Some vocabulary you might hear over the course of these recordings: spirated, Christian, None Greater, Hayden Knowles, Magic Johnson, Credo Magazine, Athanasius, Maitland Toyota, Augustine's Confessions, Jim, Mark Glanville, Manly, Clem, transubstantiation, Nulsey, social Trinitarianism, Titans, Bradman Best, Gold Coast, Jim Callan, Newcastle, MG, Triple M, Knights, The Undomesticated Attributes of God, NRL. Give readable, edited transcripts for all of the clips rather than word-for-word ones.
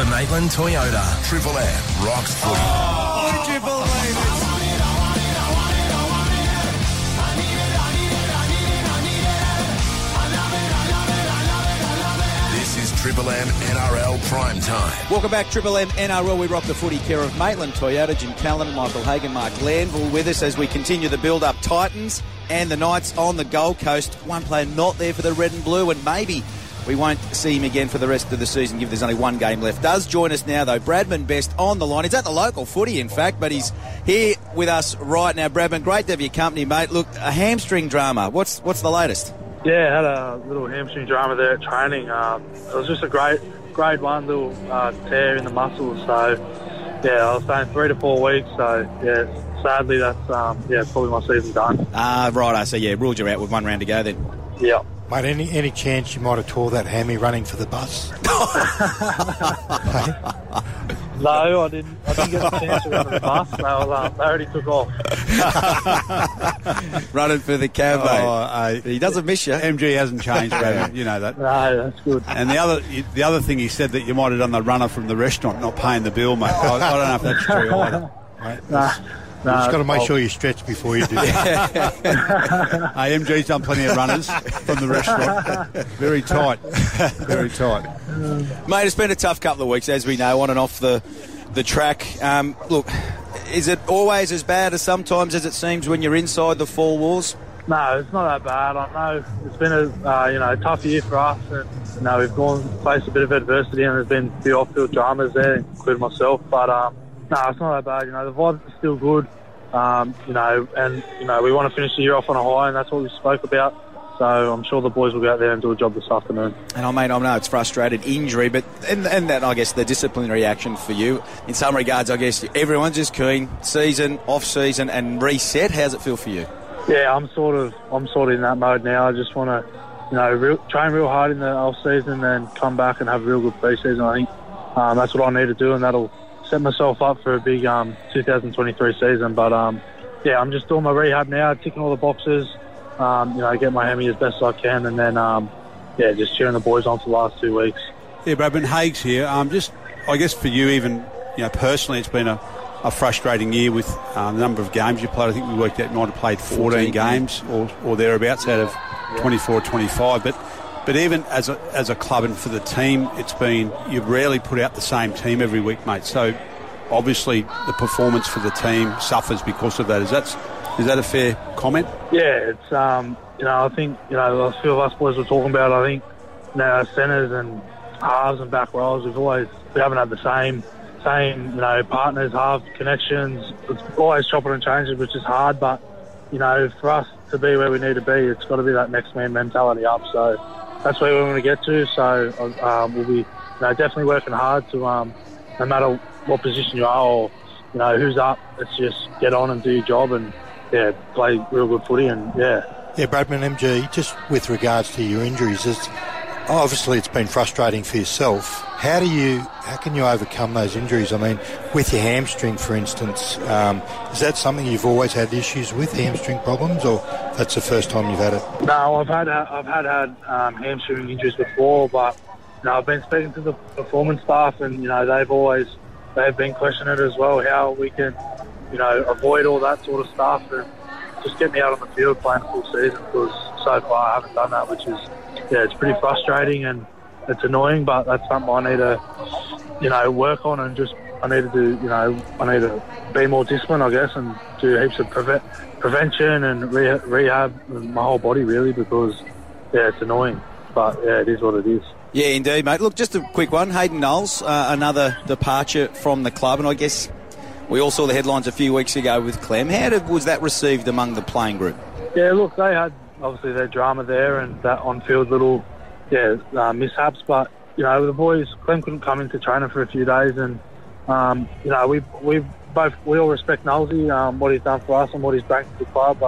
for Maitland Toyota. Triple M rocks footy. Oh, would you believe it? Triple M NRL Prime Time. Welcome back, Triple M NRL. We rock the footy, care of Maitland Toyota, Jim Callan, Michael Hagan, Mark Glanville with us as we continue the build-up. Titans and the Knights on the Gold Coast. One player not there for the red and blue, and maybe we won't see him again for the rest of the season, given there's only one game left. Does join us now, though, Bradman Best on the line. He's at the local footy, in fact, but he's here with us right now. Bradman, great to have your company, mate. Look, a hamstring drama. What's the latest? Yeah, I had a little hamstring drama there at training. It was just a grade 1 little tear in the muscle. So, yeah, I was saying 3 to 4 weeks. So, yeah, sadly that's probably my season done. Righto. So, yeah, ruled you out with one round to go then. Yeah. Mate, any chance you might have tore that hammy running for the bus? No, I didn't get a chance to run for the bus. They already took off. Running for the cab, mate. He doesn't miss you. MG hasn't changed, Brad. You know that. No, that's good. And the other thing he said, that you might have done the runner from the restaurant, not paying the bill, mate. I don't know if that's true either. Mate, No, you've just got to make sure you stretch before you do that. Hey, MG's done plenty of runners from the restaurant. Very tight. Very tight. Mate, it's been a tough couple of weeks, as we know, on and off the track. Look, is it always as bad as sometimes as it seems when you're inside the four walls? No, it's not that bad. I know it's been a tough year for us. And, we've faced a bit of adversity, and there's been a few off-field dramas there, including myself. But, no, it's not that bad. The vibes are still good. We want to finish the year off on a high, and that's what we spoke about. So I'm sure the boys will go out there and do a job this afternoon. And I know it's frustrated injury, but and that, I guess, the disciplinary action for you. In some regards, I guess everyone's just keen, season, off season, and reset. How's it feel for you? Yeah, I'm sort of in that mode now. I just want to, train real hard in the off season, and then come back and have a real good pre-season. I think that's what I need to do, and that'll set myself up for a big 2023 season. But I'm just doing my rehab now, ticking all the boxes, get my hammy as best as I can, and then just cheering the boys on for the last 2 weeks. Yeah, Bradman, Hague's here. Just I guess for you, even personally, it's been a frustrating year with the number of games you played. I think we worked out you might have played 14 games or thereabouts out of 24 25, But even as a club and for the team, it's been, you rarely put out the same team every week, mate. So obviously the performance for the team suffers because of that. Is that a fair comment? Yeah, it's I think a few of us boys were talking about. I think our centres and halves and back rows, we haven't had the same partners, half connections. It's always chopping and changing, which is hard. But for us to be where we need to be, it's got to be that next man mentality up. So that's where we want to get to, so we'll be definitely working hard to, no matter what position you are or who's up, it's just get on and do your job and play real good footy and . Yeah, Bradman, MG, just with regards to your injuries, obviously it's been frustrating for yourself. How can you overcome those injuries? I mean, with your hamstring, for instance, is that something you've always had issues with, hamstring problems, or that's the first time you've had it? No, I've had hamstring injuries before, but I've been speaking to the performance staff, and they've been questioning it as well, how we can avoid all that sort of stuff and just get me out on the field playing full season, because so far I haven't done that, which is it's pretty frustrating and it's annoying, but that's something I need to, work on, and just I need to be more disciplined, I guess, and do heaps of prevention and rehab and my whole body, really, because it's annoying, but it is what it is. Yeah, indeed, mate. Look, just a quick one. Hayden Knowles, another departure from the club, and I guess we all saw the headlines a few weeks ago with Clem. Was that received among the playing group? Yeah, look, they had obviously their drama there and that on-field little mishaps, but the boys, Clem couldn't come into training for a few days, and we all respect Nulsey, what he's done for us and what he's brought to the club.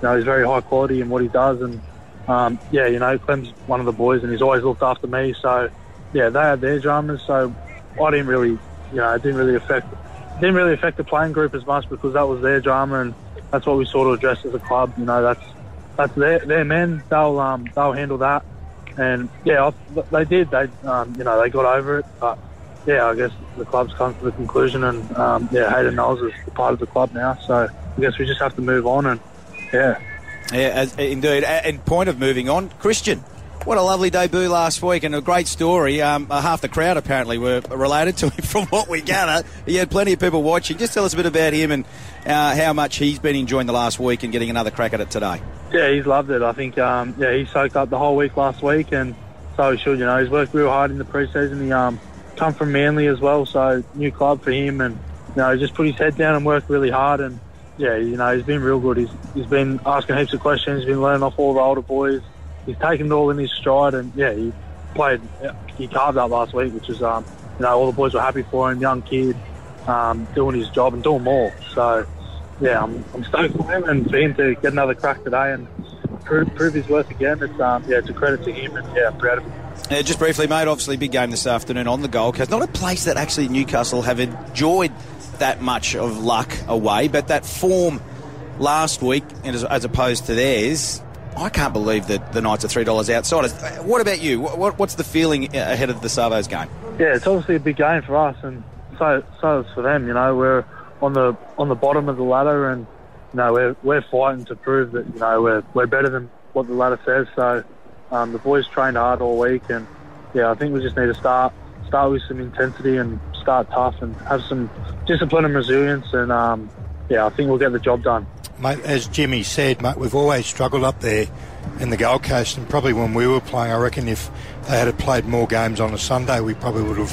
He's very high quality in what he does, and Clem's one of the boys, and he's always looked after me. So they had their dramas, so I didn't really, it didn't really affect the playing group as much, because that was their drama, and that's what we sort of addressed as a club. That's their men. They'll handle that. And, they did. They got over it. But yeah, I guess the club's come to the conclusion, and Hayden Knowles is part of the club now, so I guess we just have to move on, and indeed. And point of moving on, Christian, what a lovely debut last week and a great story. Half the crowd apparently were related to him from what we gather. He had plenty of people watching. Just tell us a bit about him and how much he's been enjoying the last week and getting another crack at it today. Yeah, he's loved it. I think he soaked up the whole week last week, and so he should. You know, he's worked real hard in the pre-season. He come from Manly as well, so new club for him, and you know, he just put his head down and worked really hard, and yeah, you know, he's been real good. He's been asking heaps of questions. He's been learning off all the older boys. He's taken it all in his stride, and yeah, he carved up last week, which is, all the boys were happy for him, young kid, doing his job and doing more. So, yeah, I'm stoked for him and for him to get another crack today and prove his worth again. It's, it's a credit to him, and yeah, I'm proud of him. Yeah, just briefly, mate, obviously big game this afternoon on the Gold Coast. Not a place that actually Newcastle have enjoyed that much of luck away, but that form last week, and as opposed to theirs, I can't believe that the Knights are $3 outsiders. What about you? What's the feeling ahead of the Savos game? Yeah, it's obviously a big game for us, and so it's for them. You know, we're on the bottom of the ladder, and you know, we're fighting to prove that, you know, we're better than what the ladder says. So the boys trained hard all week, and yeah, I think we just need to start with some intensity and start tough and have some discipline and resilience, and I think we'll get the job done. Mate, as Jimmy said, mate, we've always struggled up there in the Gold Coast, and probably when we were playing, I reckon if they had played more games on a Sunday, we probably would have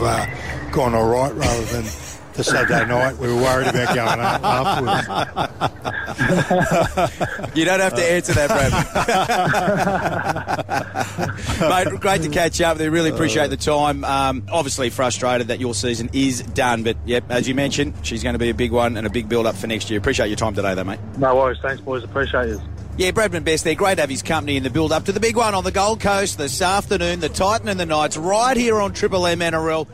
gone all right rather than the Saturday night. We were worried about going up afterwards. You don't have to answer that, Bradman. Mate, great to catch up. They really appreciate the time. Obviously frustrated that your season is done, but yep, as you mentioned, she's going to be a big one and a big build-up for next year. Appreciate your time today, though, mate. No worries. Thanks, boys. Appreciate it. Yeah, Bradman Best there. Great to have his company in the build-up to the big one on the Gold Coast this afternoon. The Titan and the Knights right here on Triple M NRL.